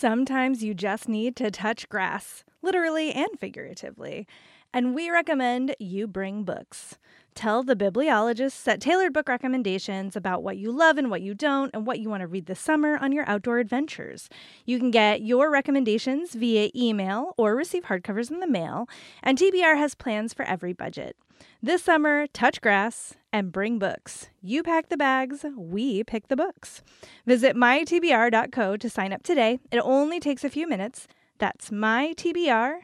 Sometimes you just need to touch grass, literally and figuratively. And we recommend you bring books. Tell the bibliologists at Tailored Book Recommendations about what you love and what you don't and what you want to read this summer on your outdoor adventures. You can get your recommendations via email or receive hardcovers in the mail. And TBR has plans for every budget. This summer, touch grass and bring books. You pack the bags, we pick the books. Visit mytbr.co to sign up today. It only takes a few minutes. That's mytbr.co.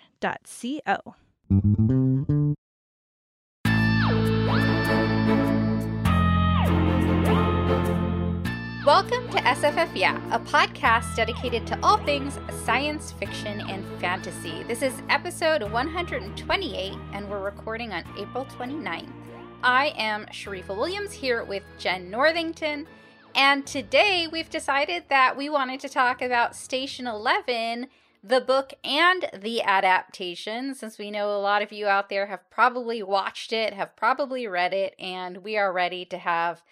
Welcome to SFF Yeah, a podcast dedicated to all things science fiction and fantasy. This is episode 128, and we're recording on April 29th. I am Sharifa Williams here with Jen Northington, and today we've decided that we wanted to talk about Station 11, the book and the adaptation, since we know a lot of you out there have probably watched it, have probably read it, and we are ready to have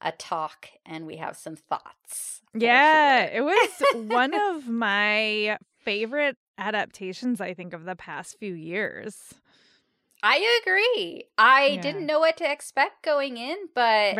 a talk, and we have some thoughts. Yeah, sure. It was one of my favorite adaptations, I think, of the past few years. I agree. I didn't know what to expect going in, but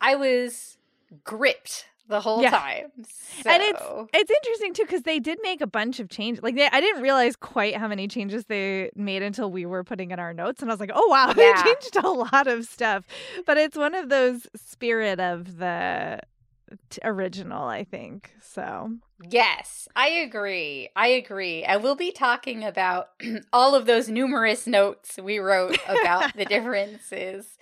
I was gripped the whole time. So. And it's interesting, too, because they did make a bunch of changes. Like, I didn't realize quite how many changes they made until we were putting in our notes. And I was like, oh, wow, they changed a lot of stuff. But it's one of those spirit of the original, I think. So, yes, I agree. And we'll be talking about all of those numerous notes we wrote about the differences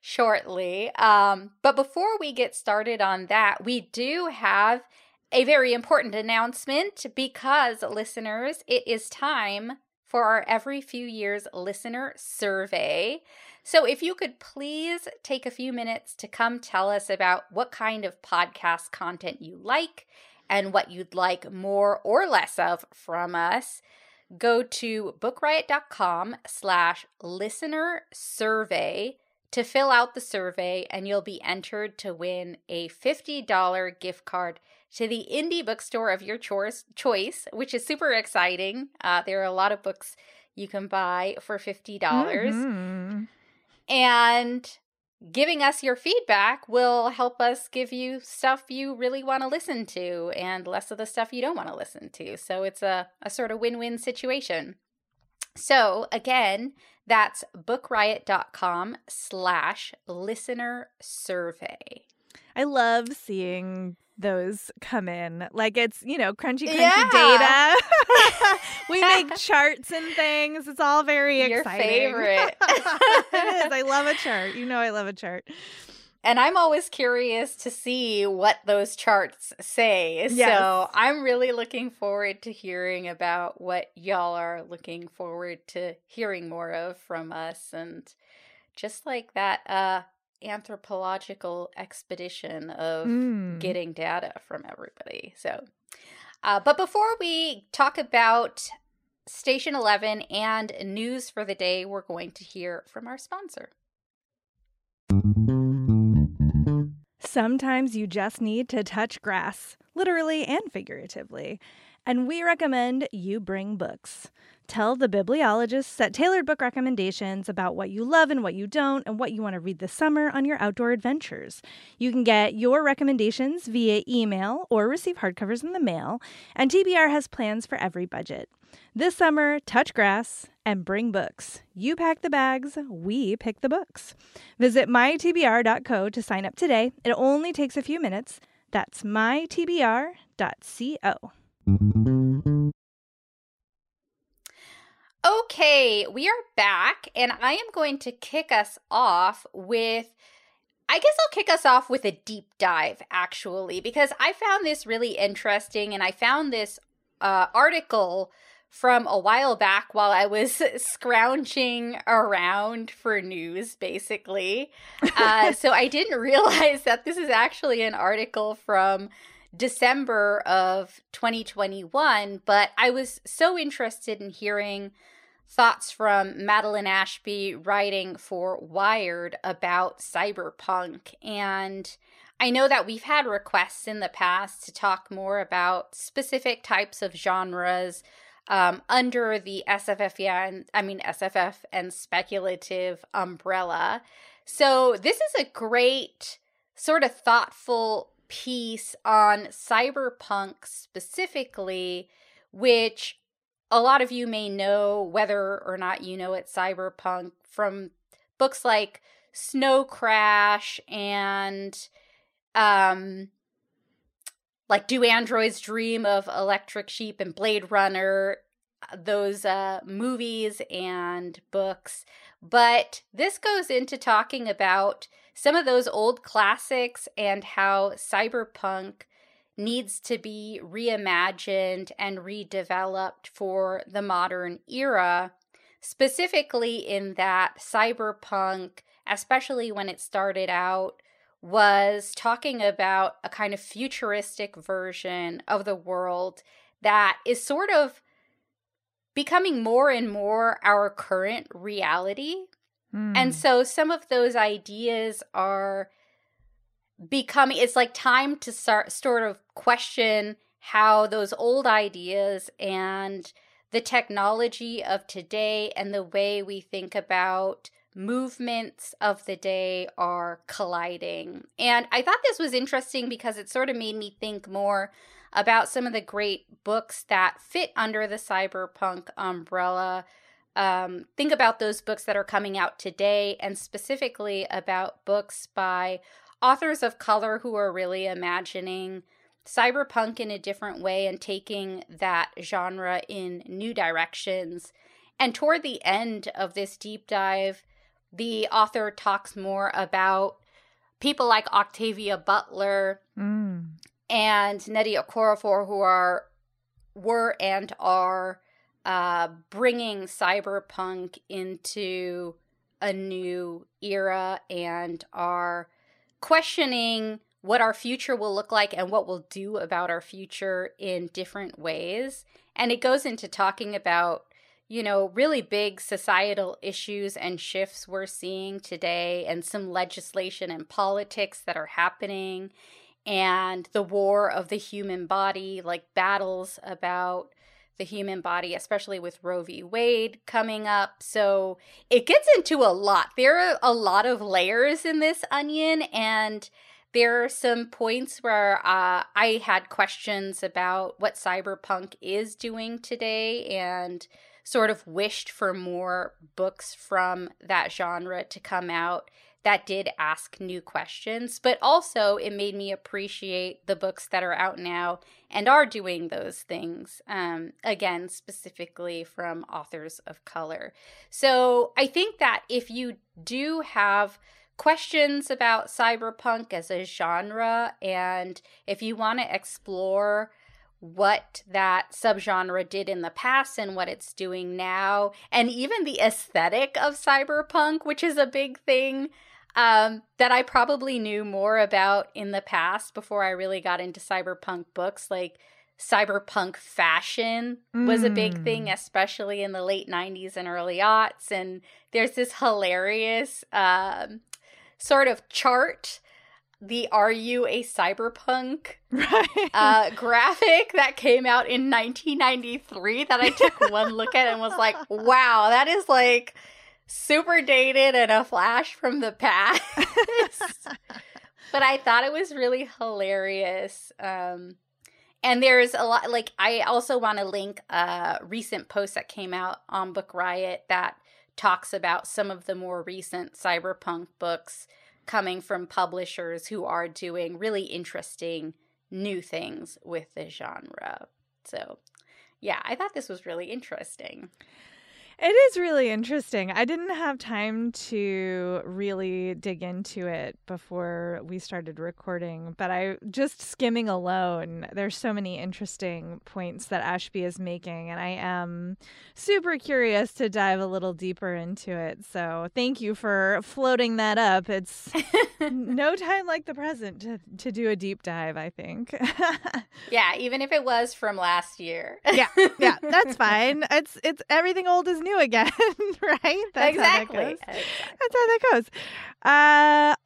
shortly. But before we get started on that, we do have a very important announcement because, listeners, it is time for our Every Few Years Listener Survey. So if you could please take a few minutes to come tell us about what kind of podcast content you like and what you'd like more or less of from us, go to bookriot.com/listener survey to fill out the survey, and you'll be entered to win a $50 gift card to the indie bookstore of your choice, which is super exciting. There are a lot of books you can buy for $50. Mm-hmm. And giving us your feedback will help us give you stuff you really want to listen to and less of the stuff you don't want to listen to. So it's a sort of win-win situation. So again, that's bookriot.com/listener survey. I love seeing those come in. Like, it's, you know, crunchy data. We make charts and things. It's all very exciting. Your favorite. It is. I love a chart. You know I love a chart. And I'm always curious to see what those charts say. Yes. So I'm really looking forward to hearing about what y'all are looking forward to hearing more of from us. And just like that anthropological expedition of getting data from everybody. So, but before we talk about Station 11 and news for the day, we're going to hear from our sponsor. Sometimes you just need to touch grass, literally and figuratively. And we recommend you bring books. Tell the bibliologists at Tailored Book Recommendations about what you love and what you don't and what you want to read this summer on your outdoor adventures. You can get your recommendations via email or receive hardcovers in the mail. And TBR has plans for every budget. This summer, touch grass and bring books. You pack the bags, we pick the books. Visit mytbr.co to sign up today. It only takes a few minutes. That's mytbr.co. Okay, we are back, and I am going to kick us off with... I guess I'll kick us off with a deep dive, actually, because I found this really interesting, and I found this article from a while back while I was scrounging around for news, basically. So I didn't realize that this is actually an article from December of 2021, but I was so interested in hearing thoughts from Madeline Ashby writing for Wired about cyberpunk. And I know that we've had requests in the past to talk more about specific types of genres under the SFF and speculative umbrella. So this is a great sort of thoughtful piece on cyberpunk specifically, which a lot of you may know, whether or not you know it's cyberpunk, from books like Snow Crash and like Do Androids Dream of Electric Sheep and Blade Runner, those movies and books. But this goes into talking about some of those old classics and how cyberpunk needs to be reimagined and redeveloped for the modern era, specifically in that cyberpunk, especially when it started out, was talking about a kind of futuristic version of the world that is sort of becoming more and more our current reality. Mm. And so some of those ideas are becoming, it's like time to start sort of question how those old ideas and the technology of today and the way we think about movements of the day are colliding. And I thought this was interesting because it sort of made me think more about some of the great books that fit under the cyberpunk umbrella. Think about those books that are coming out today, and specifically about books by authors of color who are really imagining cyberpunk in a different way and taking that genre in new directions. And toward the end of this deep dive, the author talks more about people like Octavia Butler and Nnedi Okorafor, who were and are bringing cyberpunk into a new era and are questioning what our future will look like and what we'll do about our future in different ways. And it goes into talking about, you know, really big societal issues and shifts we're seeing today, and some legislation and politics that are happening, and the war of the human body, like battles about the human body, especially with Roe v. Wade coming up. So it gets into a lot. There are a lot of layers in this onion, and there are some points where I had questions about what cyberpunk is doing today and sort of wished for more books from that genre to come out that did ask new questions. But also it made me appreciate the books that are out now and are doing those things, again, specifically from authors of color. So I think that if you do have questions about cyberpunk as a genre, and if you want to explore what that subgenre did in the past and what it's doing now, and even the aesthetic of cyberpunk, which is a big thing that I probably knew more about in the past before I really got into cyberpunk books. Like cyberpunk fashion was a big thing, especially in the late 90s and early aughts. And there's this hilarious sort of chart, the Are You a Cyberpunk graphic that came out in 1993 that I took one look at and was like, wow, that is like super dated and a flash from the past. But I thought it was really hilarious. And there's a lot, like, I also want to link a recent post that came out on Book Riot that talks about some of the more recent cyberpunk books coming from publishers who are doing really interesting new things with the genre. So, yeah, I thought this was really interesting. It is really interesting. I didn't have time to really dig into it before we started recording, but I just skimming alone, there's so many interesting points that Ashby is making, and I am super curious to dive a little deeper into it. So thank you for floating that up. It's no time like the present to do a deep dive, I think. Yeah, even if it was from last year. Yeah, that's fine. It's everything old is new again, right? That's exactly. How that goes.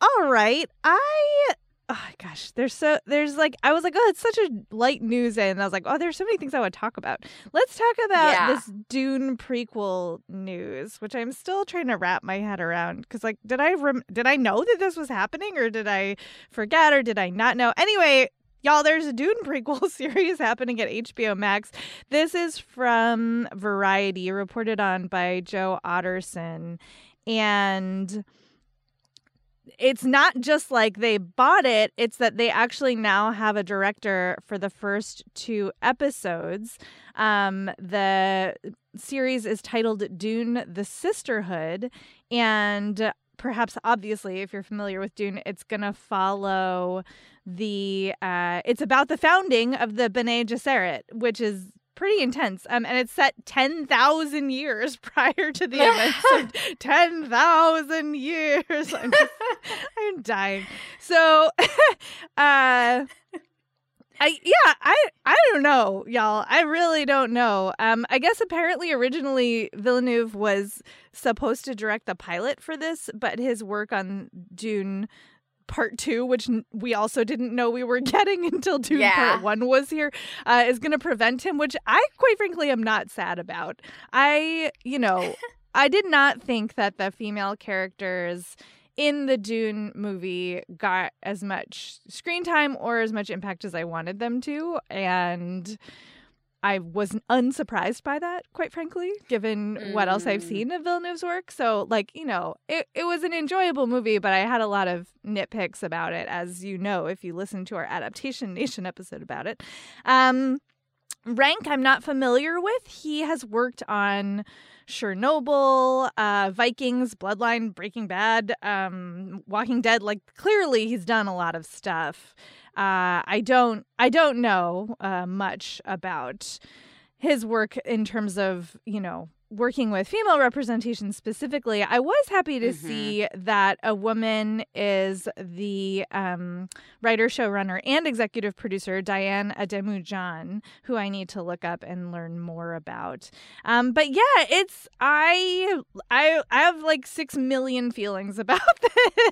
All right. I oh gosh, I was like, oh, it's such a light news day, and I was like, oh, there's so many things I want to talk about. Let's talk about this Dune prequel news, which I'm still trying to wrap my head around, because like, did I know that this was happening, or did I forget, or did I not know? Anyway, y'all, there's a Dune prequel series happening at HBO Max. This is from Variety, reported on by Joe Otterson, and it's not just like they bought it, it's that they actually now have a director for the first two episodes. The series is titled Dune: the Sisterhood, and perhaps obviously, if you're familiar with Dune, it's going to follow it's about the founding of the Bene Gesserit, which is pretty intense, and it's set 10,000 years prior to the events. 10,000 years. I'm dying. So, I don't know, y'all. I really don't know. I guess apparently originally Villeneuve was supposed to direct the pilot for this, but his work on Dune Part 2, which we also didn't know we were getting until Dune Part 1 was here, is going to prevent him, which I, quite frankly, am not sad about. I did not think that the female characters in the Dune movie got as much screen time or as much impact as I wanted them to, and I was unsurprised by that, quite frankly, given what else I've seen of Villeneuve's work. So, it was an enjoyable movie, but I had a lot of nitpicks about it, as you know, if you listen to our Adaptation Nation episode about it. Rank, I'm not familiar with. He has worked on Chernobyl, Vikings, Bloodline, Breaking Bad, Walking Dead. Clearly he's done a lot of stuff. I don't know much about his work in terms of, working with female representation specifically. I was happy to see that a woman is the writer, showrunner, and executive producer, Diane Ademujan, who I need to look up and learn more about. But yeah, it's I have 6 million feelings about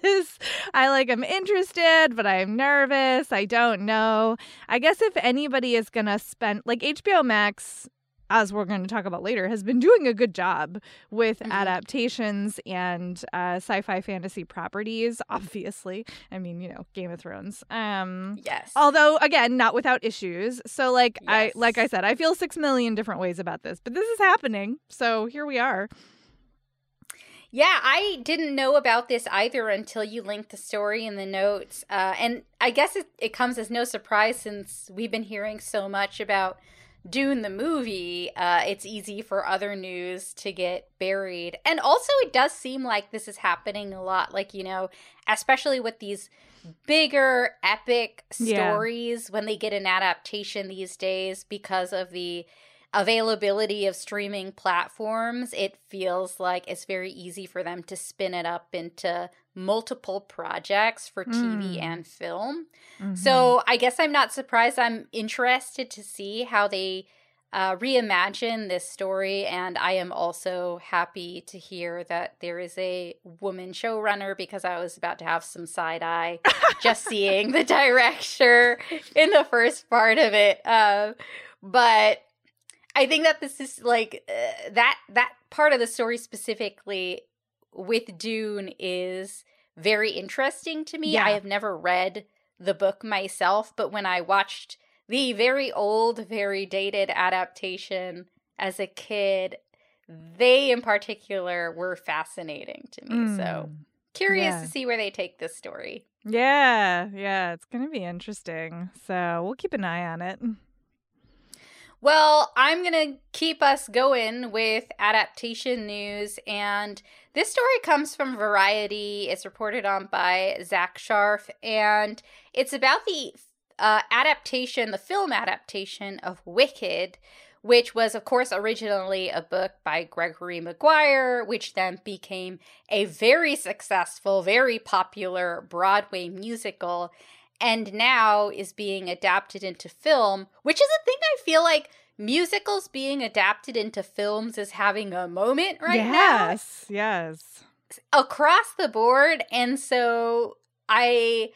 this. I'm interested, but I'm nervous. I don't know. I guess if anybody is gonna spend HBO Max, as we're going to talk about later, has been doing a good job with adaptations and sci-fi fantasy properties, obviously. I mean, Game of Thrones. Yes. Although, again, not without issues. So, yes. I said, I feel 6 million different ways about this. But this is happening. So here we are. Yeah, I didn't know about this either until you linked the story in the notes. And I guess it comes as no surprise, since we've been hearing so much about Dune the movie, it's easy for other news to get buried. And also, it does seem like this is happening a lot, especially with these bigger epic stories when they get an adaptation these days, because of the availability of streaming platforms, it feels like it's very easy for them to spin it up into multiple projects for TV and film. So I guess I'm not surprised. I'm interested to see how they reimagine this story, and I am also happy to hear that there is a woman showrunner, because I was about to have some side eye just seeing the director in the first part of it. But I think that this is that part of the story specifically with Dune is very interesting to me. Yeah. I have never read the book myself, but when I watched the very old, very dated adaptation as a kid, they in particular were fascinating to me. So curious to see where they take this story. Yeah, it's going to be interesting. So we'll keep an eye on it. Well, I'm going to keep us going with adaptation news, and this story comes from Variety. It's reported on by Zach Scharf, and it's about the adaptation, the film adaptation of Wicked, which was, of course, originally a book by Gregory Maguire, which then became a very successful, very popular Broadway musical, and now is being adapted into film, which is a thing I feel like musicals being adapted into films is having a moment right now. Yes. Across the board. And so I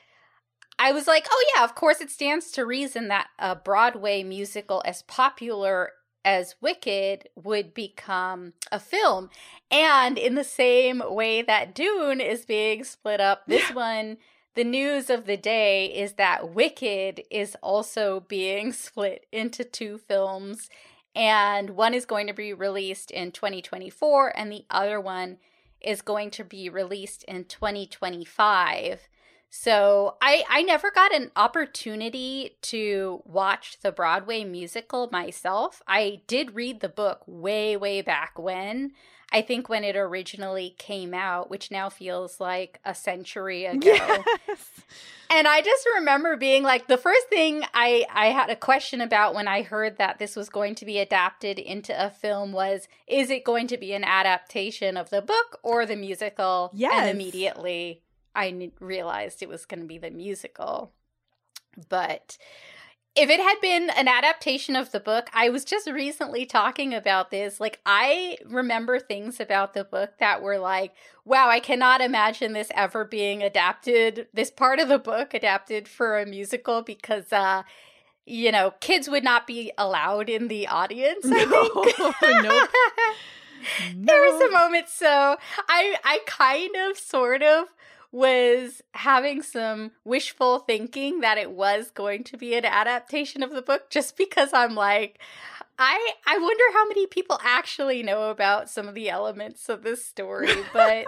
I was like, oh, yeah, of course it stands to reason that a Broadway musical as popular as Wicked would become a film. And in the same way that Dune is being split up, this one, the news of the day is that Wicked is also being split into two films. And one is going to be released in 2024, and the other one is going to be released in 2025. So I never got an opportunity to watch the Broadway musical myself. I did read the book way, way back when. I think when it originally came out, which now feels like a century ago. Yes. And I just remember being like, the first thing I had a question about when I heard that this was going to be adapted into a film was, is it going to be an adaptation of the book or the musical? Yes. And immediately I realized it was going to be the musical. But if it had been an adaptation of the book, I was just recently talking about this. Like, I remember things about the book that were like, wow, I cannot imagine this ever being adapted, this part of the book adapted for a musical, because you know, kids would not be allowed in the audience, I think. Nope. No. There was a moment, so I kind of, sort of, was having some wishful thinking that it was going to be an adaptation of the book, just because I'm like, I wonder how many people actually know about some of the elements of this story. But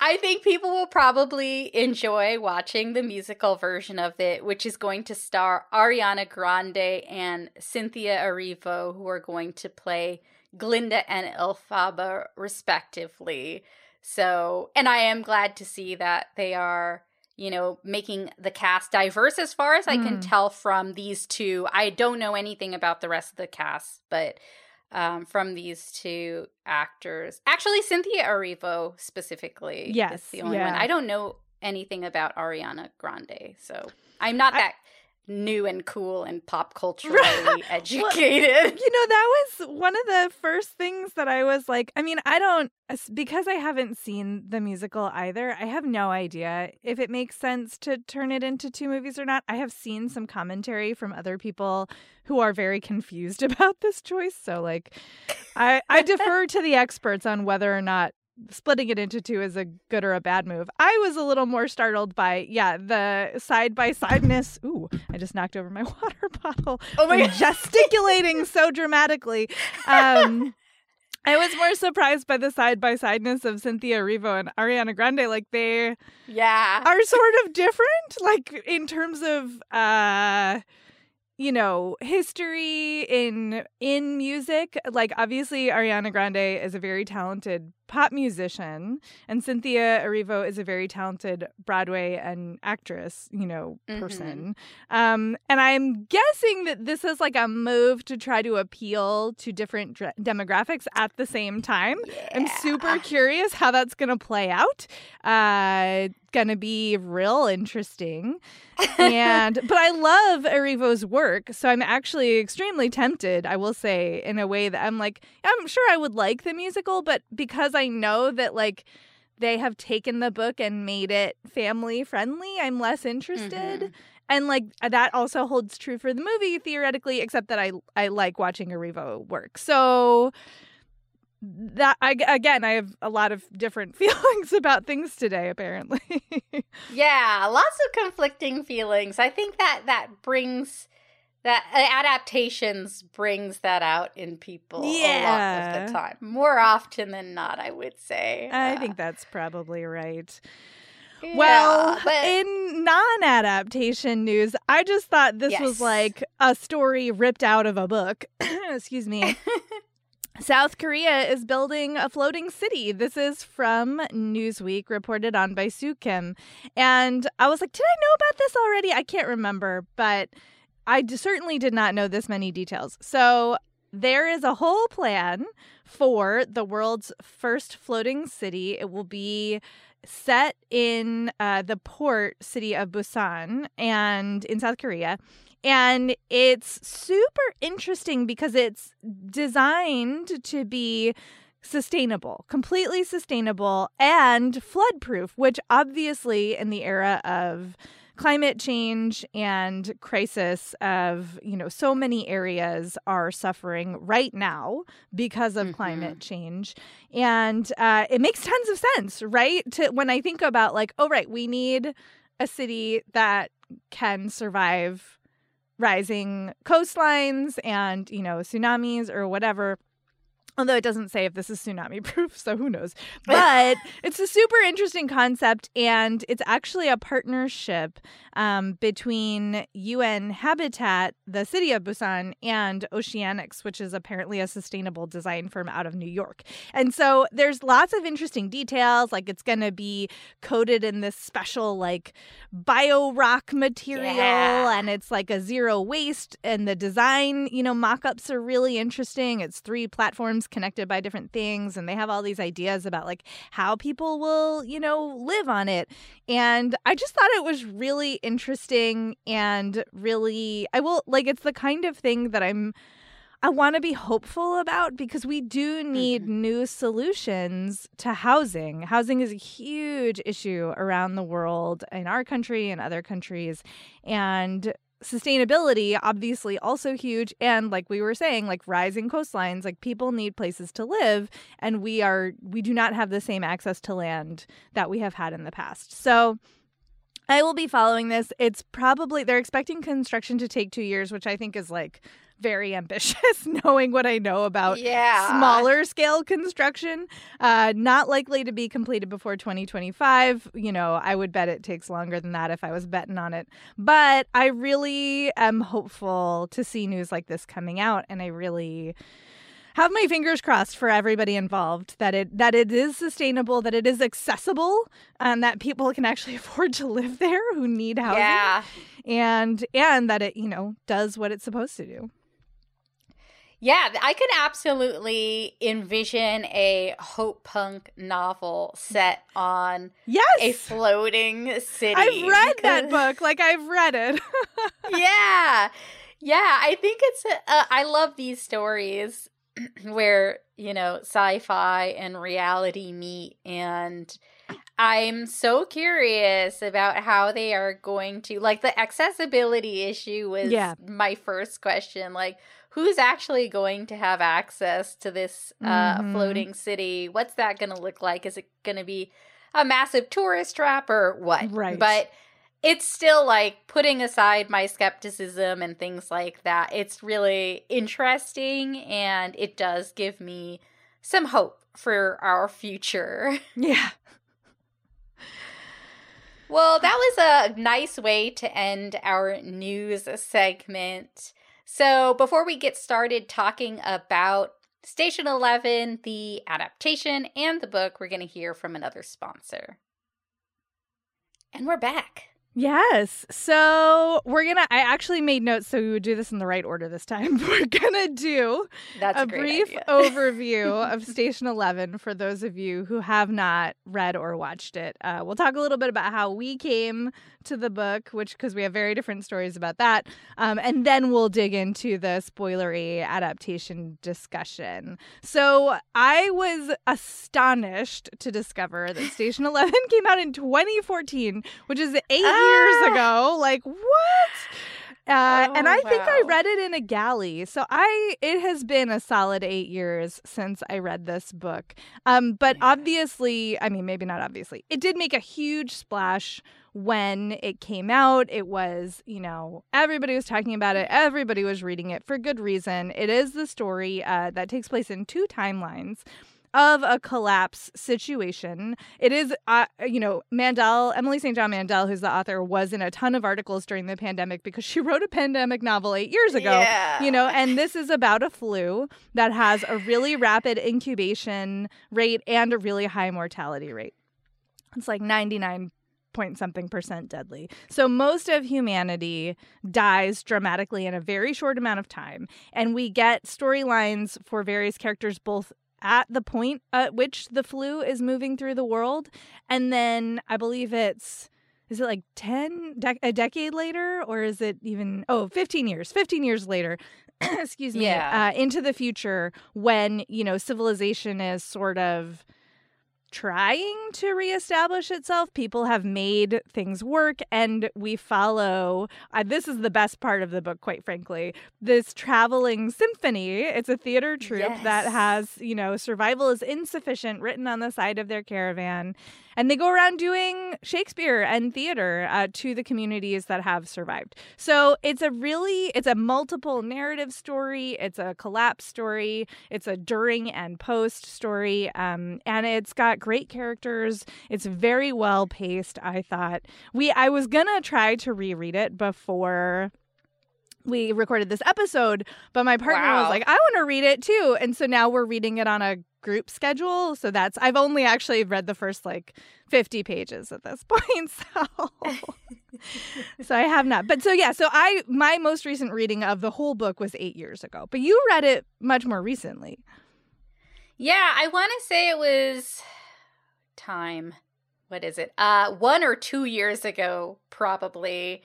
I think people will probably enjoy watching the musical version of it, which is going to star Ariana Grande and Cynthia Erivo, who are going to play Glinda and Elphaba, respectively. So, and I am glad to see that they are, you know, making the cast diverse as far as I can tell from these two. I don't know anything about the rest of the cast, but from these two actors. Actually, Cynthia Erivo specifically is the only one. I don't know anything about Ariana Grande, so I'm not that new and cool and pop culturally educated. Well, you know, that was one of the first things that I was like, I mean, I don't, because I haven't seen the musical either, I have no idea if it makes sense to turn it into two movies or not. I have seen some commentary from other people who are very confused about this choice. So like, I defer to the experts on whether or not splitting it into two is a good or a bad move. I was a little more startled by, the side-by-sideness. Ooh, I just knocked over my water bottle. Oh my God. Gesticulating so dramatically. I was more surprised by the side-by-sideness of Cynthia Erivo and Ariana Grande. Like, they are sort of different, like, in terms of history in music. Like, obviously, Ariana Grande is a very talented pop musician, and Cynthia Erivo is a very talented Broadway and actress, person. And I'm guessing that this is like a move to try to appeal to different demographics at the same time. Yeah. I'm super curious how that's going to play out. Gonna be real interesting. But I love Erivo's work, so I'm actually extremely tempted, I will say, in a way that I'm like, I'm sure I would like the musical, but because I know that like they have taken the book and made it family friendly, I'm less interested. And like that also holds true for the movie theoretically, except that I like watching Erivo work. So that I have a lot of different feelings about things today, apparently. Yeah, lots of conflicting feelings. I think that adaptations brings that out in people a lot of the time, more often than not, I would say. I think that's probably right. Yeah, well, in non-adaptation news, I just thought this was like a story ripped out of a book. Excuse me. South Korea is building a floating city. This is from Newsweek, reported on by Soo Kim. And I was like, did I know about this already? I can't remember, but I certainly did not know this many details. So there is a whole plan for the world's first floating city. It will be set in the port city of Busan and in South Korea. And it's super interesting because it's designed to be sustainable, completely sustainable and flood proof, which obviously in the era of climate change and crisis of, you know, so many areas are suffering right now because of climate change. And it makes tons of sense, right? To, when I think about like, oh, right, we need a city that can survive rising coastlines and, you know, tsunamis or whatever. Although it doesn't say if this is tsunami proof, so who knows. But it's a super interesting concept, and it's actually a partnership between UN Habitat, the city of Busan, and Oceanics, which is apparently a sustainable design firm out of New York. And so there's lots of interesting details, like it's going to be coated in this special like bio-rock material, and it's like a zero waste, and the design, you know, mock-ups are really interesting. It's 3 platforms connected by different things, and they have all these ideas about like how people will, you know, live on it. And I just thought it was really interesting and really, I will, like, it's the kind of thing that I want to be hopeful about, because we do need new solutions to housing. Housing is a huge issue around the world, in our country and other countries, and sustainability, obviously, also huge. And like we were saying, like rising coastlines, like people need places to live. And we do not have the same access to land that we have had in the past. So I will be following this. It's probably, they're expecting construction to take 2 years, which I think is like very ambitious, knowing what I know about smaller scale construction. Not likely to be completed before 2025. You know, I would bet it takes longer than that if I was betting on it. But I really am hopeful to see news like this coming out, and I really have my fingers crossed for everybody involved that it is sustainable, that it is accessible, and that people can actually afford to live there who need housing, and that it, you know, does what it's supposed to do. Yeah, I could absolutely envision a hope punk novel set on a floating city. I've read that book. Like, I've read it. I think it's I love these stories where, you know, sci-fi and reality meet, and I'm so curious about how they are going to, like, the accessibility issue was my first question. Like, who's actually going to have access to this floating city? What's that going to look like? Is it going to be a massive tourist trap or what? Right. But it's still, like, putting aside my skepticism and things like that, it's really interesting, and it does give me some hope for our future. Yeah. Well, that was a nice way to end our news segment. So before we get started talking about Station 11, the adaptation, and the book, we're going to hear from another sponsor. And we're back. Yes. So we're going to, I actually made notes so we would do this in the right order this time. We're going to do a brief overview of Station 11 for those of you who have not read or watched it. We'll talk a little bit about how we came to the book, which, because we have very different stories about that. And then we'll dig into the spoilery adaptation discussion. So I was astonished to discover that Station 11 came out in 2014, which is the 8th years ago. Like, what? And I think I read it in a galley. So it has been a solid 8 years since I read this book. But obviously, I mean, maybe not obviously, it did make a huge splash when it came out. It was, you know, everybody was talking about it. Everybody was reading it for good reason. It is the story that takes place in 2 timelines. Of a collapse situation. It is, you know, Mandel, Emily St. John Mandel, who's the author, was in a ton of articles during the pandemic because she wrote a pandemic novel 8 years ago, you know, and this is about a flu that has a really rapid incubation rate and a really high mortality rate. It's like 99% point something percent deadly. So most of humanity dies dramatically in a very short amount of time. And we get storylines for various characters, both at the point at which the flu is moving through the world. And then I believe it's, is it like 10 a decade later, or is it even, 15 years later, excuse me, into the future, when, you know, civilization is sort of trying to reestablish itself. People have made things work, and we follow, this is the best part of the book, quite frankly, this traveling symphony. It's a theater troupe that has, you know, survival is insufficient written on the side of their caravan. And they go around doing Shakespeare and theater to the communities that have survived. So it's a multiple narrative story. It's a collapse story. It's a during and post story. And it's got great characters. It's very well paced, I thought. I was going to try to reread it before we recorded this episode, but my partner was like, I want to read it too. And so now we're reading it on a group schedule. So I've only actually read the first 50 pages at this point. So I have not. But so yeah, so my most recent reading of the whole book was 8 years ago, but you read it much more recently. Yeah, I want to say it was time. What is it? 1 or 2 years ago, probably,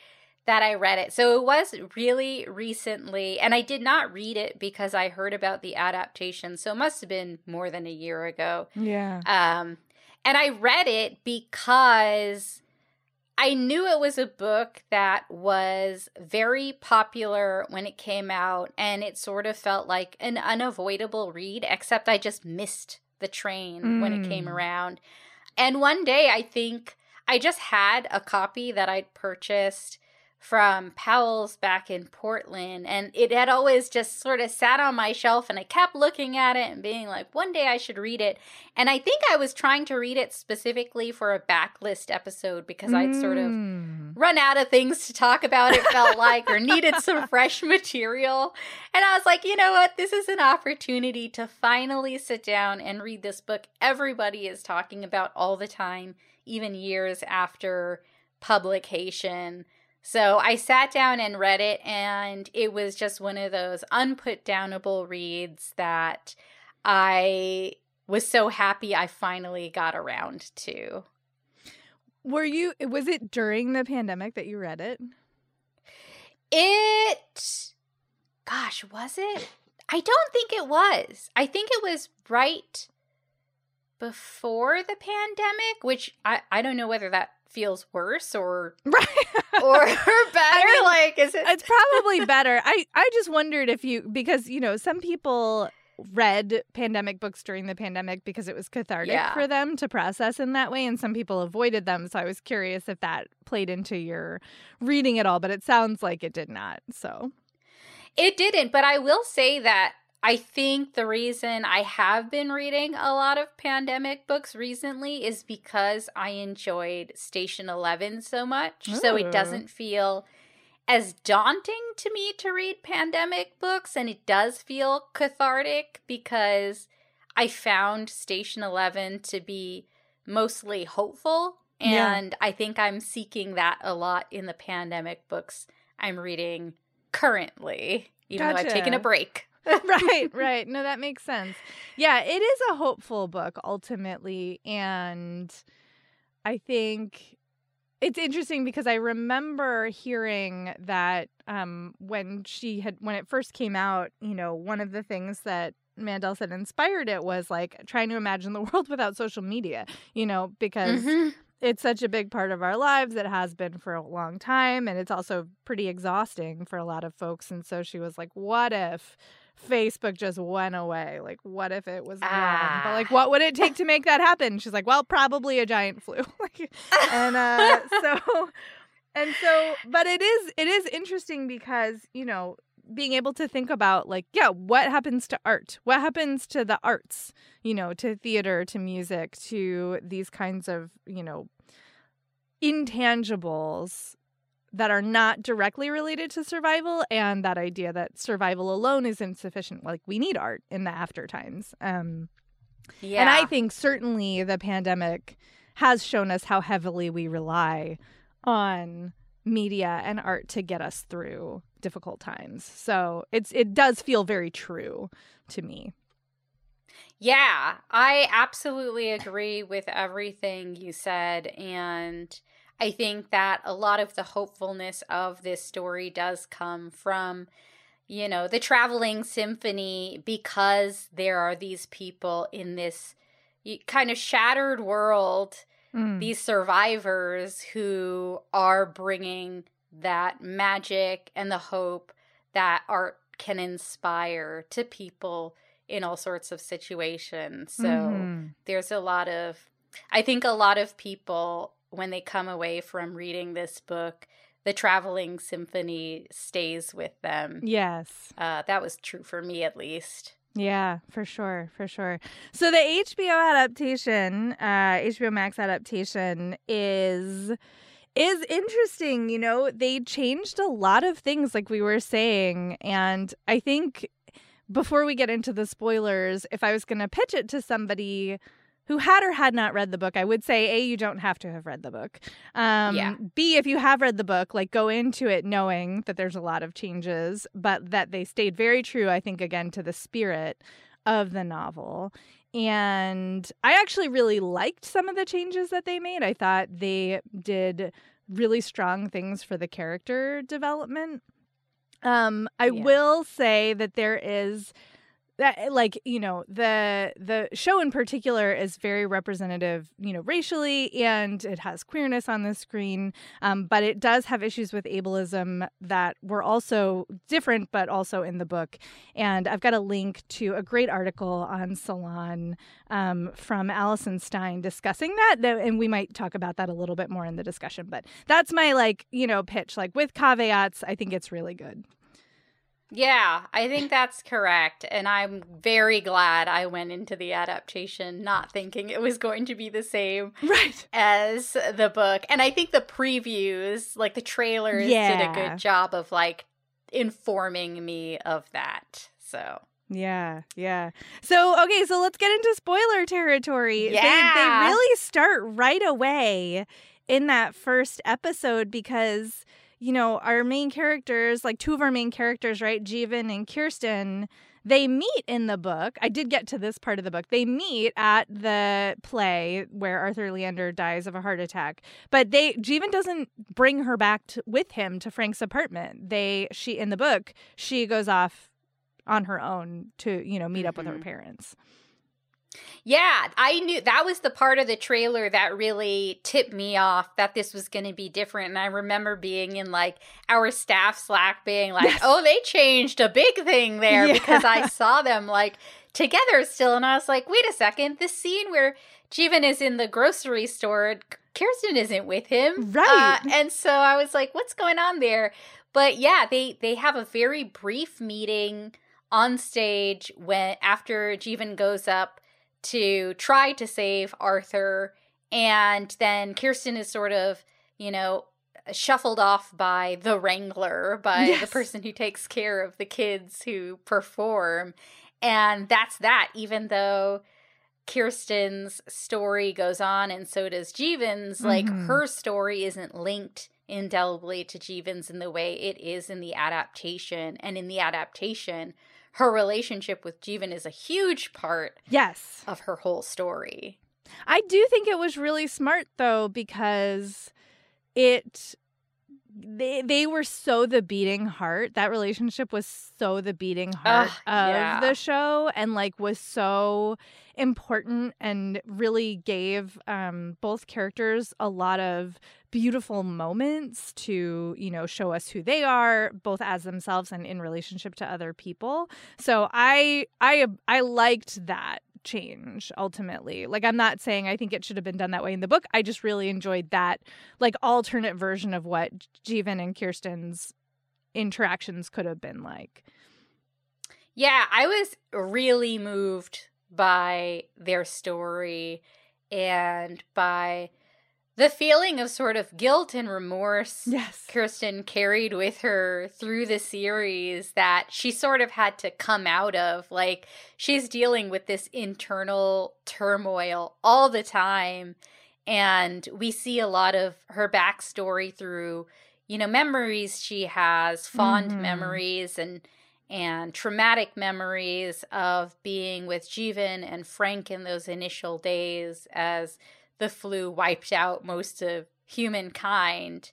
that I read it. So it was really recently, and I did not read it because I heard about the adaptation. So it must have been more than a year ago. Yeah. And I read it because I knew it was a book that was very popular when it came out, and it sort of felt like an unavoidable read, except I just missed the train when it came around. And one day, I think I just had a copy that I'd purchased from Powell's back in Portland, and it had always just sort of sat on my shelf, and I kept looking at it and being like, one day I should read it. And I think I was trying to read it specifically for a backlist episode because I'd sort of run out of things to talk about, it felt like, or needed some fresh material. And I was like, you know what? This is an opportunity to finally sit down and read this book everybody is talking about all the time, even years after publication. So I sat down and read it, and it was just one of those unputdownable reads that I was so happy I finally got around to. Was it during the pandemic that you read it? Was it? I don't think it was. I think it was right before the pandemic, which I don't know whether that feels worse or better. I mean, it's probably better. I just wondered if you, because, you know, some people read pandemic books during the pandemic because it was cathartic for them to process in that way, and some people avoided them. So I was curious if that played into your reading at all, but it sounds like it did not. So it didn't, but I will say that I think the reason I have been reading a lot of pandemic books recently is because I enjoyed Station 11 so much. Ooh. So it doesn't feel as daunting to me to read pandemic books, and it does feel cathartic because I found Station 11 to be mostly hopeful, and I think I'm seeking that a lot in the pandemic books I'm reading currently, even though I've taken a break. Right. No, that makes sense. Yeah, it is a hopeful book ultimately. And I think it's interesting because I remember hearing that when it first came out, you know, one of the things that Mandel said inspired it was like trying to imagine the world without social media, you know, because it's such a big part of our lives. It has been for a long time. And it's also pretty exhausting for a lot of folks. And so she was like, what if Facebook just went away? Like, what if it was gone? But like, what would it take to make that happen? She's like, well, probably a giant flu. But it is interesting because, you know, being able to think about what happens to art? What happens to the arts, you know, to theater, to music, to these kinds of, you know, intangibles that are not directly related to survival, and that idea that survival alone is insufficient. Like, we need art in the after times. And I think certainly the pandemic has shown us how heavily we rely on media and art to get us through difficult times. So it does feel very true to me. Yeah, I absolutely agree with everything you said. And I think that a lot of the hopefulness of this story does come from, you know, the traveling symphony, because there are these people in this, kind of shattered world, these survivors who are bringing that magic and the hope that art can inspire to people in all sorts of situations. So there's a lot of, I think a lot of people, when they come away from reading this book, the traveling symphony stays with them. Yes. That was true for me, at least. Yeah, for sure, for sure. So the HBO adaptation, HBO Max adaptation is interesting. You know, they changed a lot of things, like we were saying. And I think before we get into the spoilers, if I was going to pitch it to somebody who had or had not read the book, I would say, A, you don't have to have read the book. B, if you have read the book, like, go into it knowing that there's a lot of changes, but that they stayed very true, I think, again, to the spirit of the novel. And I actually really liked some of the changes that they made. I thought they did really strong things for the character development. I will say that there is... that, like, you know, the show in particular is very representative, you know, racially, and it has queerness on the screen, but it does have issues with ableism that were also different, but also in the book. And I've got a link to a great article on Salon from Allison Stein discussing that, and we might talk about that a little bit more in the discussion. But that's my, like, you know, pitch. Like, with caveats, I think it's really good. Yeah, I think that's correct. And I'm very glad I went into the adaptation not thinking it was going to be the same as the book. And I think the previews, like the trailers, did a good job of, like, informing me of that. So... Yeah. So, okay, so let's get into spoiler territory. Yeah. They really start right away in that first episode because... you know, our main characters, like two of our main characters, right, Jeevan and Kirsten, they meet in the book. I did get to this part of the book. They meet at the play where Arthur Leander dies of a heart attack. But Jeevan doesn't bring her back with him to Frank's apartment. She in the book, she goes off on her own to, you know, meet up with her parents. Yeah, I knew that was the part of the trailer that really tipped me off that this was going to be different. And I remember being in, like, our staff Slack being like, oh, they changed a big thing there because I saw them, like, together still. And I was like, wait a second, this scene where Jeevan is in the grocery store, Kirsten isn't with him. Right. And so I was like, what's going on there? But yeah, they have a very brief meeting on stage after Jeevan goes up to try to save Arthur, and then Kirsten is sort of, you know, shuffled off by the wrangler, by the person who takes care of the kids who perform. And that's that, even though Kirsten's story goes on and so does Jeevan's, like, her story isn't linked indelibly to Jeevan's in the way it is in the adaptation. And in the adaptation, her relationship with Jeevan is a huge part of her whole story. I do think it was really smart, though, because they were so the beating heart. That relationship was so the beating heart of the show, and, like, was so important and really gave both characters a lot of beautiful moments to, you know, show us who they are, both as themselves and in relationship to other people. So I liked that change ultimately. Like, I'm not saying I think it should have been done that way in the book. I just really enjoyed that, like, alternate version of what Jeevan and Kirsten's interactions could have been like. Yeah, I was really moved by their story and by the feeling of sort of guilt and remorse Kirsten carried with her through the series that she sort of had to come out of. Like, she's dealing with this internal turmoil all the time. And we see a lot of her backstory through, you know, memories she has, fond memories and traumatic memories of being with Jeevan and Frank in those initial days as the flu wiped out most of humankind.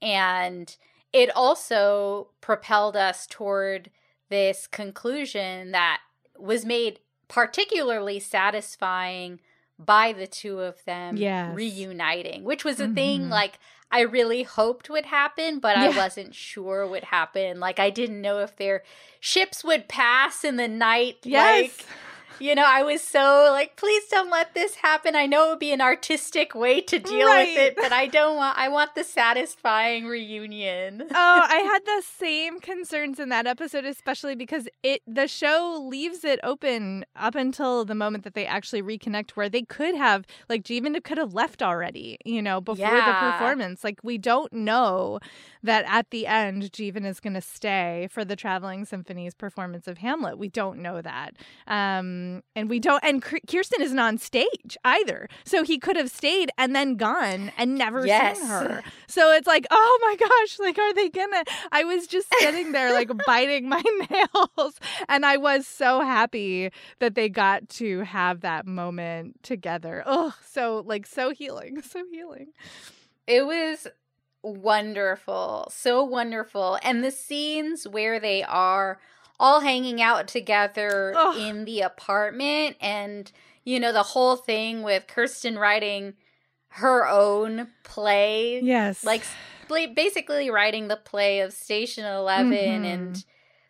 And it also propelled us toward this conclusion that was made particularly satisfying by the two of them reuniting, which was a thing like I really hoped would happen, but I wasn't sure would happen. Like, I didn't know if their ships would pass in the night. Yes. Like, you know, I was so like, please don't let this happen. I know it would be an artistic way to deal with it, but I don't want, I want the satisfying reunion. Oh, I had the same concerns in that episode, especially because the show leaves it open up until the moment that they actually reconnect, where they could have, like, Jeevan could have left already, you know, before the performance. Like, we don't know that at the end, Jeevan is going to stay for the Traveling Symphony's performance of Hamlet. We don't know that. And we don't, and Kirsten isn't on stage either. So he could have stayed and then gone and never seen her. So it's like, oh my gosh, like, are they gonna? I was just sitting there like biting my nails. And I was so happy that they got to have that moment together. Oh, so like, so healing, so healing. It was wonderful, so wonderful. And the scenes where they are all hanging out together in the apartment, and, you know, the whole thing with Kirsten writing her own play. Yes. Like, basically writing the play of Station 11 and,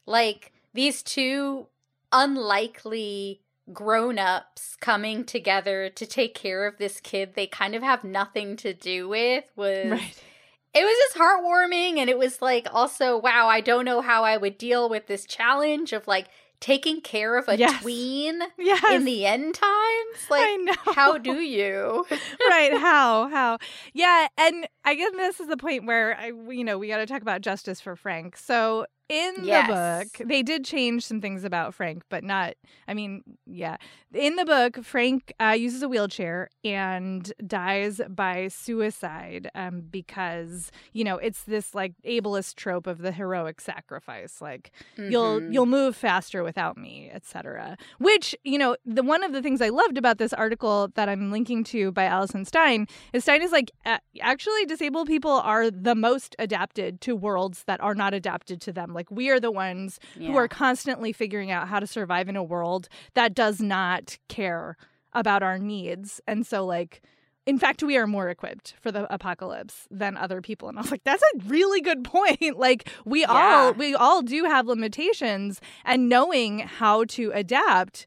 like, these two unlikely grown-ups coming together to take care of this kid they kind of have nothing to do with was... Right. It was just heartwarming, and it was like, also, wow, I don't know how I would deal with this challenge of, like, taking care of a tween in the end times. Like, I know. How do you? Right, how? Yeah, and I guess this is the point where, you know, we got to talk about justice for Frank. So... in the book, they did change some things about Frank, but not, I mean, in the book, Frank uses a wheelchair and dies by suicide because, you know, it's this like ableist trope of the heroic sacrifice, like you'll move faster without me, etc. Which, you know, the one of the things I loved about this article that I'm linking to by Allison Stein is like, actually disabled people are the most adapted to worlds that are not adapted to them. Like, we are the ones who are constantly figuring out how to survive in a world that does not care about our needs. And so, like, in fact, we are more equipped for the apocalypse than other people. And I was like, that's a really good point. Like, we all do have limitations, and knowing how to adapt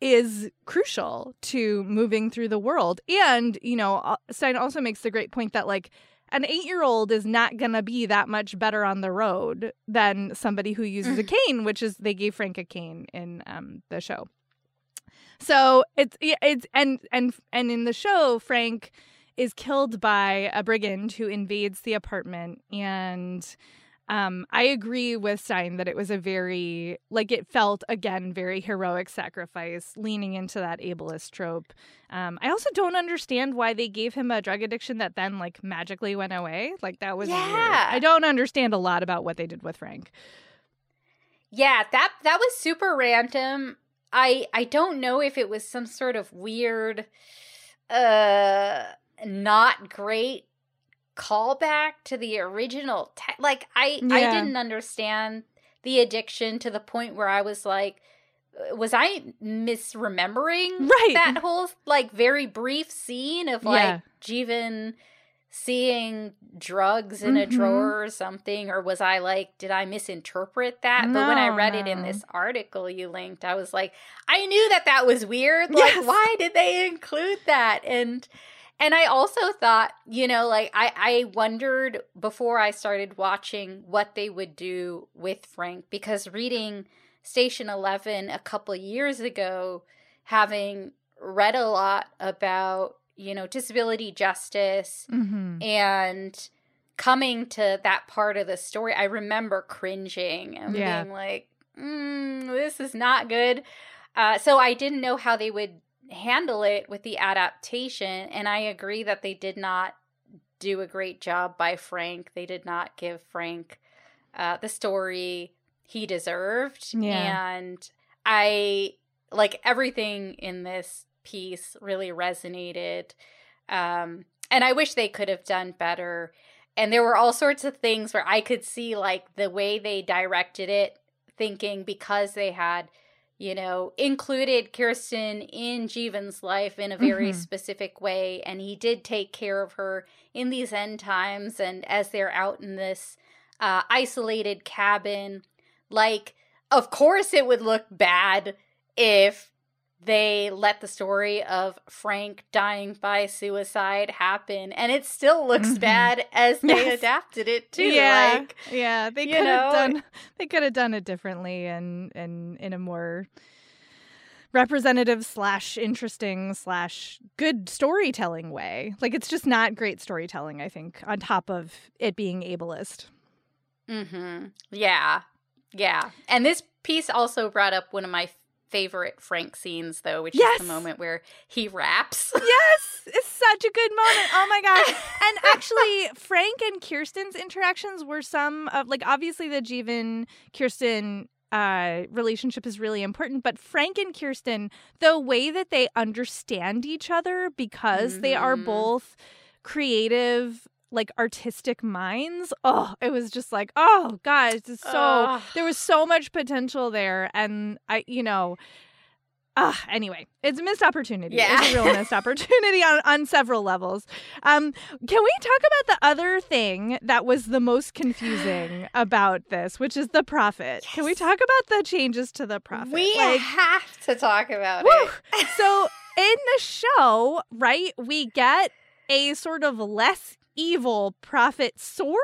is crucial to moving through the world. And, you know, Stein also makes the great point that, like, an 8-year-old is not going to be that much better on the road than somebody who uses a cane, which is, they gave Frank a cane in the show. So it's and in the show, Frank is killed by a brigand who invades the apartment. And I agree with Stein that it was a very, like, it felt, again, very heroic sacrifice, leaning into that ableist trope. I also don't understand why they gave him a drug addiction that then, like, magically went away. Like, that was weird. I don't understand a lot about what they did with Frank. Yeah, that was super random. I don't know if it was some sort of weird, not great callback to the original I didn't understand the addiction to the point where I was like, was I misremembering that whole, like, very brief scene of like Jeevan seeing drugs in a drawer or something, or was I like, did I misinterpret that? But when I read it in this article you linked, I was like, I knew that was weird. Like, why did they include that? And I also thought, you know, like, I wondered before I started watching what they would do with Frank, because reading Station 11 a couple years ago, having read a lot about, you know, disability justice and coming to that part of the story, I remember cringing and being like, this is not good. So I didn't know how they would handle it with the adaptation, and I agree that they did not do a great job by Frank. They did not give Frank the story he deserved, and I, like, everything in this piece really resonated, and I wish they could have done better. And there were all sorts of things where I could see, like, the way they directed it, thinking because they had you know, included Kirsten in Jeevan's life in a very specific way. And he did take care of her in these end times. And as they're out in this isolated cabin, like, of course it would look bad if they let the story of Frank dying by suicide happen, and it still looks bad as they adapted it too. Yeah, like, yeah, they could have done it differently and in a more representative slash interesting slash good storytelling way. Like, it's just not great storytelling, I think, on top of it being ableist. Yeah, yeah, and this piece also brought up one of my favorite Frank scenes, though, which is the moment where he raps. Yes! It's such a good moment. Oh my gosh. And actually, Frank and Kirsten's interactions were some of, like, obviously the Jeevan-Kirsten relationship is really important, but Frank and Kirsten, the way that they understand each other, because they are both creative, like, artistic minds. Oh, it was just like, oh God, it's just so there was so much potential there. And I, you know, anyway, it's a missed opportunity. Yeah. It's a real missed opportunity on several levels. Can we talk about the other thing that was the most confusing about this, which is the prophet? Yes. Can we talk about the changes to the prophet? We have to talk about it. So in the show, right, we get a sort of less evil prophet, sort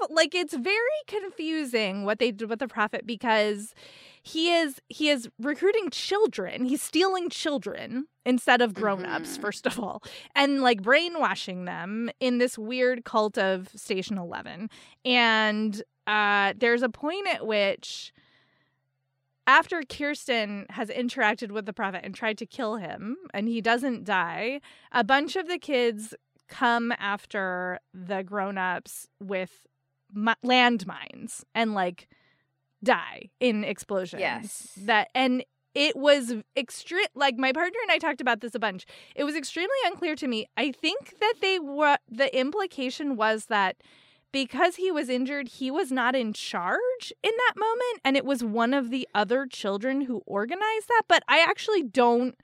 of. Like, it's very confusing what they did with the prophet, because he is recruiting children. He's stealing children instead of grown-ups, first of all, and, like, brainwashing them in this weird cult of Station 11. And there's a point at which, after Kirsten has interacted with the prophet and tried to kill him, and he doesn't die, a bunch of the kids come after the grown-ups with landmines and, like, die in explosions. Yes. And it was like, my partner and I talked about this a bunch. It was extremely unclear to me. I think that the implication was that because he was injured, he was not in charge in that moment, and it was one of the other children who organized that. But I actually don't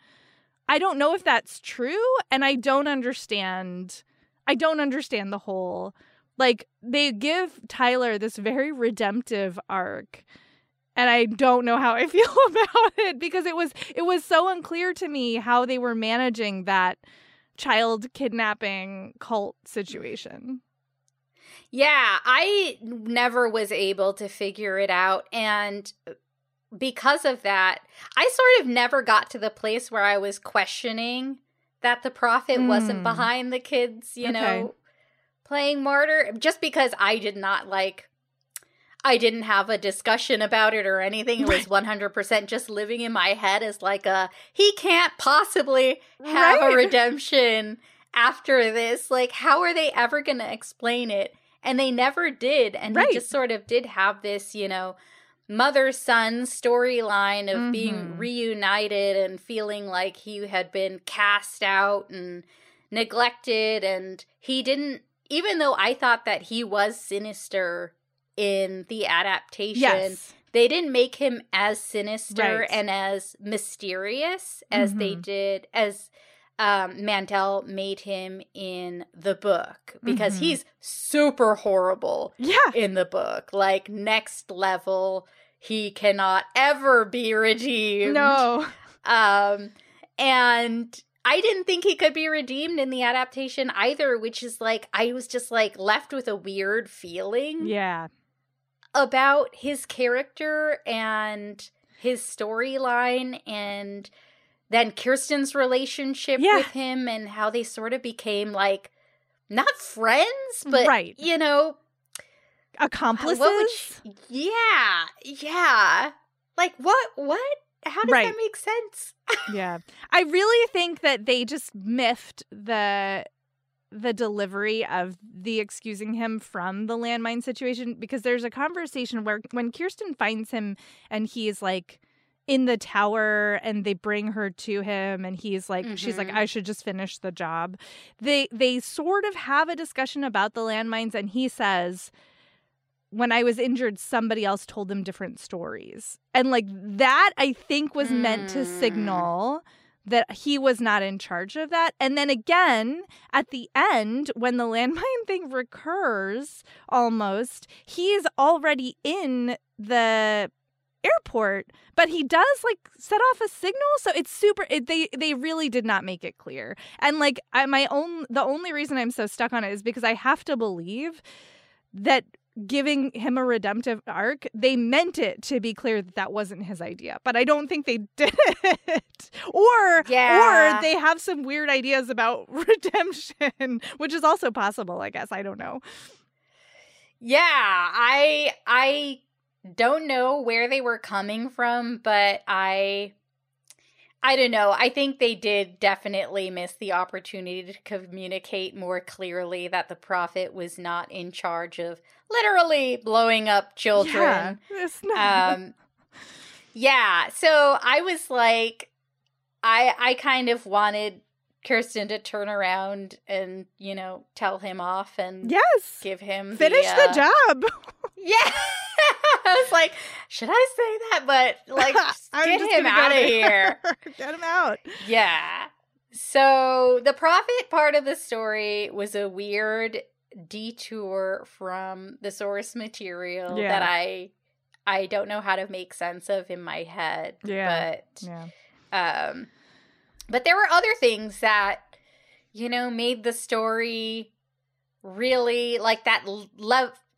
know if that's true, and I don't understand the whole, like, they give Tyler this very redemptive arc, and I don't know how I feel about it, because it was so unclear to me how they were managing that child kidnapping cult situation. Yeah, I never was able to figure it out, and because of that, I sort of never got to the place where I was questioning that the prophet wasn't behind the kids, you know, playing martyr, just because I didn't have a discussion about it or anything. It was 100% just living in my head as like he can't possibly have a redemption after this. Like, how are they ever going to explain it? And they never did. And he just sort of did have this, you know, mother-son storyline of being reunited and feeling like he had been cast out and neglected. And he didn't, even though I thought that he was sinister in the adaptation, they didn't make him as sinister and as mysterious as they did, as Mandel made him in the book, because he's super horrible in the book. Like, next level, he cannot ever be redeemed. No. And I didn't think he could be redeemed in the adaptation either, which is like, I was just like left with a weird feeling about his character and his storyline, and then Kirsten's relationship with him, and how they sort of became, like, not friends, but, you know, accomplices? Like, what? How does that make sense? I really think that they just miffed the delivery of the excusing him from the landmine situation, because there's a conversation where, when Kirsten finds him and he's, like, in the tower, and they bring her to him, and he's like, she's like, I should just finish the job. They sort of have a discussion about the landmines, and he says, when I was injured, somebody else told them different stories. And like that, I think, was meant to signal that he was not in charge of that. And then again, at the end, when the landmine thing recurs almost, he's already in the airport, but he does like set off a signal. So it's super, they really did not make it clear. And like the only reason I'm so stuck on it is because I have to believe that giving him a redemptive arc, they meant it to be clear that that wasn't his idea, but I don't think they did it. Or they have some weird ideas about redemption, which is also possible, I guess. I don't know. Yeah, I don't know where they were coming from, but I don't know. I think they did definitely miss the opportunity to communicate more clearly that the prophet was not in charge of literally blowing up children. Yeah, it's not. Yeah. So I was like, I kind of wanted Kirsten to turn around and, you know, tell him off and give him finish the job. Yeah. I was like, should I say that? But like, get him out of here. Get him out. Yeah. So the prophet part of the story was a weird detour from the source material that I don't know how to make sense of in my head. Yeah. But there were other things that, you know, made the story really like that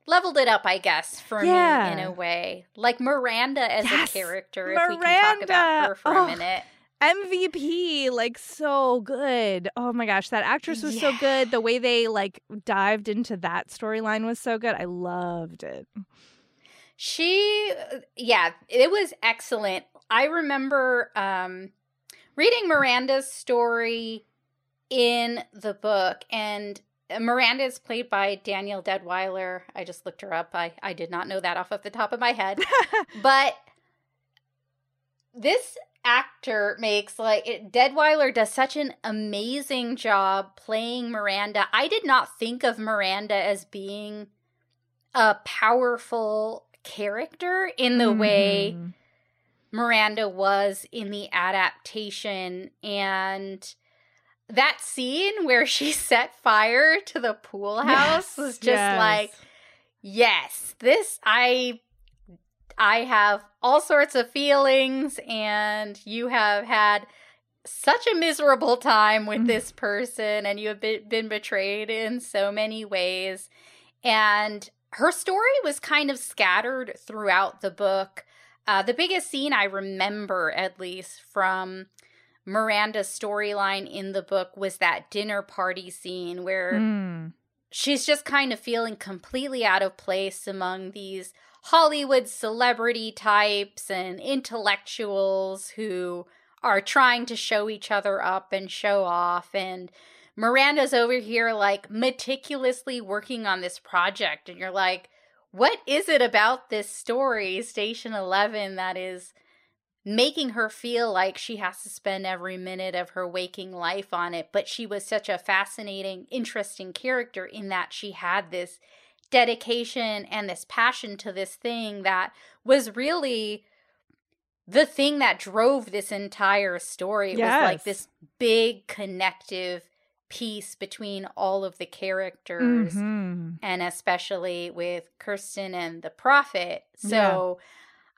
leveled it up, I guess, for me in a way. Like Miranda as a character, if we can talk about her for a minute. MVP, like, so good. Oh my gosh, that actress was so good. The way they like dived into that storyline was so good. I loved it. It was excellent. I remember reading Miranda's story in the book, and Miranda is played by Danielle Deadwyler. I just looked her up. I did not know that off of the top of my head. But this actor makes, like, Deadwyler does such an amazing job playing Miranda. I did not think of Miranda as being a powerful character in the way Miranda was in the adaptation. And that scene where she set fire to the pool house was just like, this, I have all sorts of feelings, and you have had such a miserable time with this person, and you have been betrayed in so many ways. And her story was kind of scattered throughout the book. The biggest scene I remember, at least, from Miranda's storyline in the book was that dinner party scene where she's just kind of feeling completely out of place among these Hollywood celebrity types and intellectuals who are trying to show each other up and show off. And Miranda's over here like meticulously working on this project. And you're like, what is it about this story, Station 11, that is making her feel like she has to spend every minute of her waking life on it? But she was such a fascinating, interesting character in that she had this dedication and this passion to this thing that was really the thing that drove this entire story. It was like this big connective piece between all of the characters, and especially with Kirsten and the prophet. So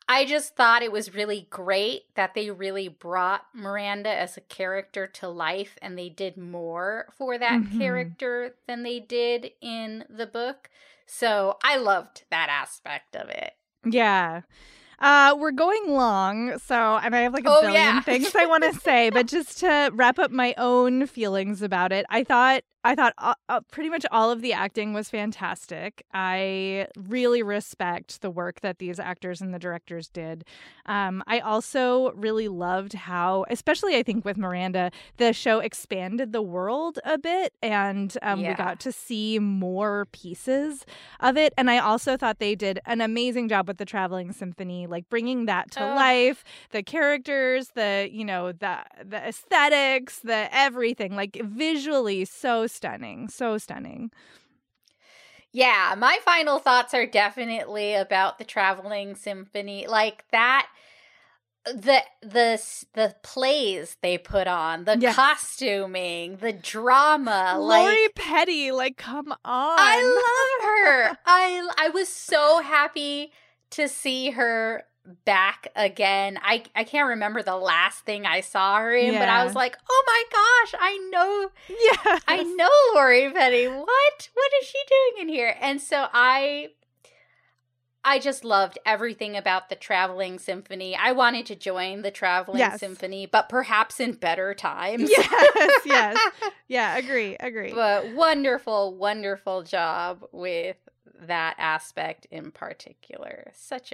I just thought it was really great that they really brought Miranda as a character to life, and they did more for that character than they did in the book. So I loved that aspect of it. Yeah. We're going long, so, and I have like a billion things I want to say, but just to wrap up my own feelings about it, I thought pretty much all of the acting was fantastic. I really respect the work that these actors and the directors did. I also really loved how, especially I think with Miranda, the show expanded the world a bit, and we got to see more pieces of it. And I also thought they did an amazing job with the Traveling Symphony, like bringing that to life, the characters, the aesthetics, the everything, like visually so stunning. Yeah, my final thoughts are definitely about the traveling symphony. Like that, the plays they put on, the costuming, the drama. Lori Petty, come on. I love her. I was so happy to see her back again. I can't remember the last thing I saw her in, but I was like, oh my gosh, I know, I know Lori Petty. What is she doing in here? And so I just loved everything about the traveling symphony. I wanted to join the traveling symphony, but perhaps in better times. Yes, yes, yeah, agree. But wonderful job with that aspect in particular. Such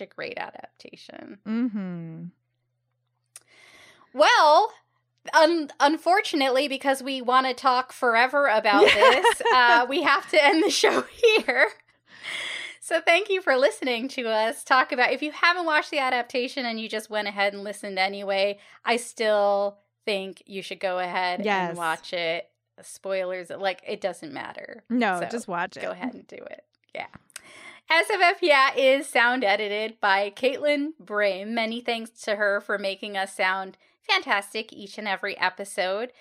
a great adaptation. Mm-hmm. Well, unfortunately, because we want to talk forever about this, we have to end the show here. So thank you for listening to us talk about, if you haven't watched the adaptation and you just went ahead and listened anyway, I still think you should go ahead and watch it. Spoilers, it doesn't matter. No, so just watch it. Go ahead and do it. Yeah. SFF Yeah is sound edited by Caitlin Brim. Many thanks to her for making us sound fantastic each and every episode.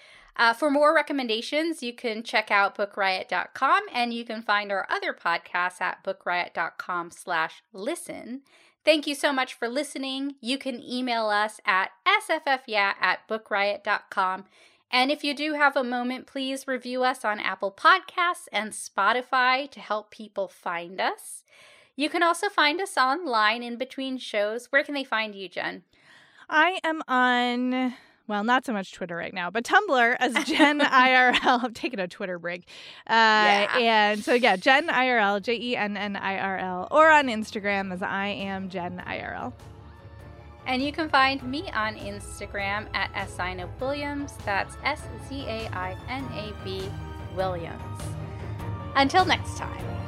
For more recommendations, you can check out bookriot.com, and you can find our other podcasts at bookriot.com/listen. Thank you so much for listening. You can email us at sffyeah@bookriot.com. And if you do have a moment, please review us on Apple Podcasts and Spotify to help people find us. You can also find us online in between shows. Where can they find you, Jen? I am on, well, not so much Twitter right now, but Tumblr as Jen IRL. I'm taking a Twitter break. And so, Jen IRL, JENNIRL, or on Instagram as I am Jen IRL. And you can find me on Instagram at @SzainabWilliams. That's SZAINAB Williams. Until next time.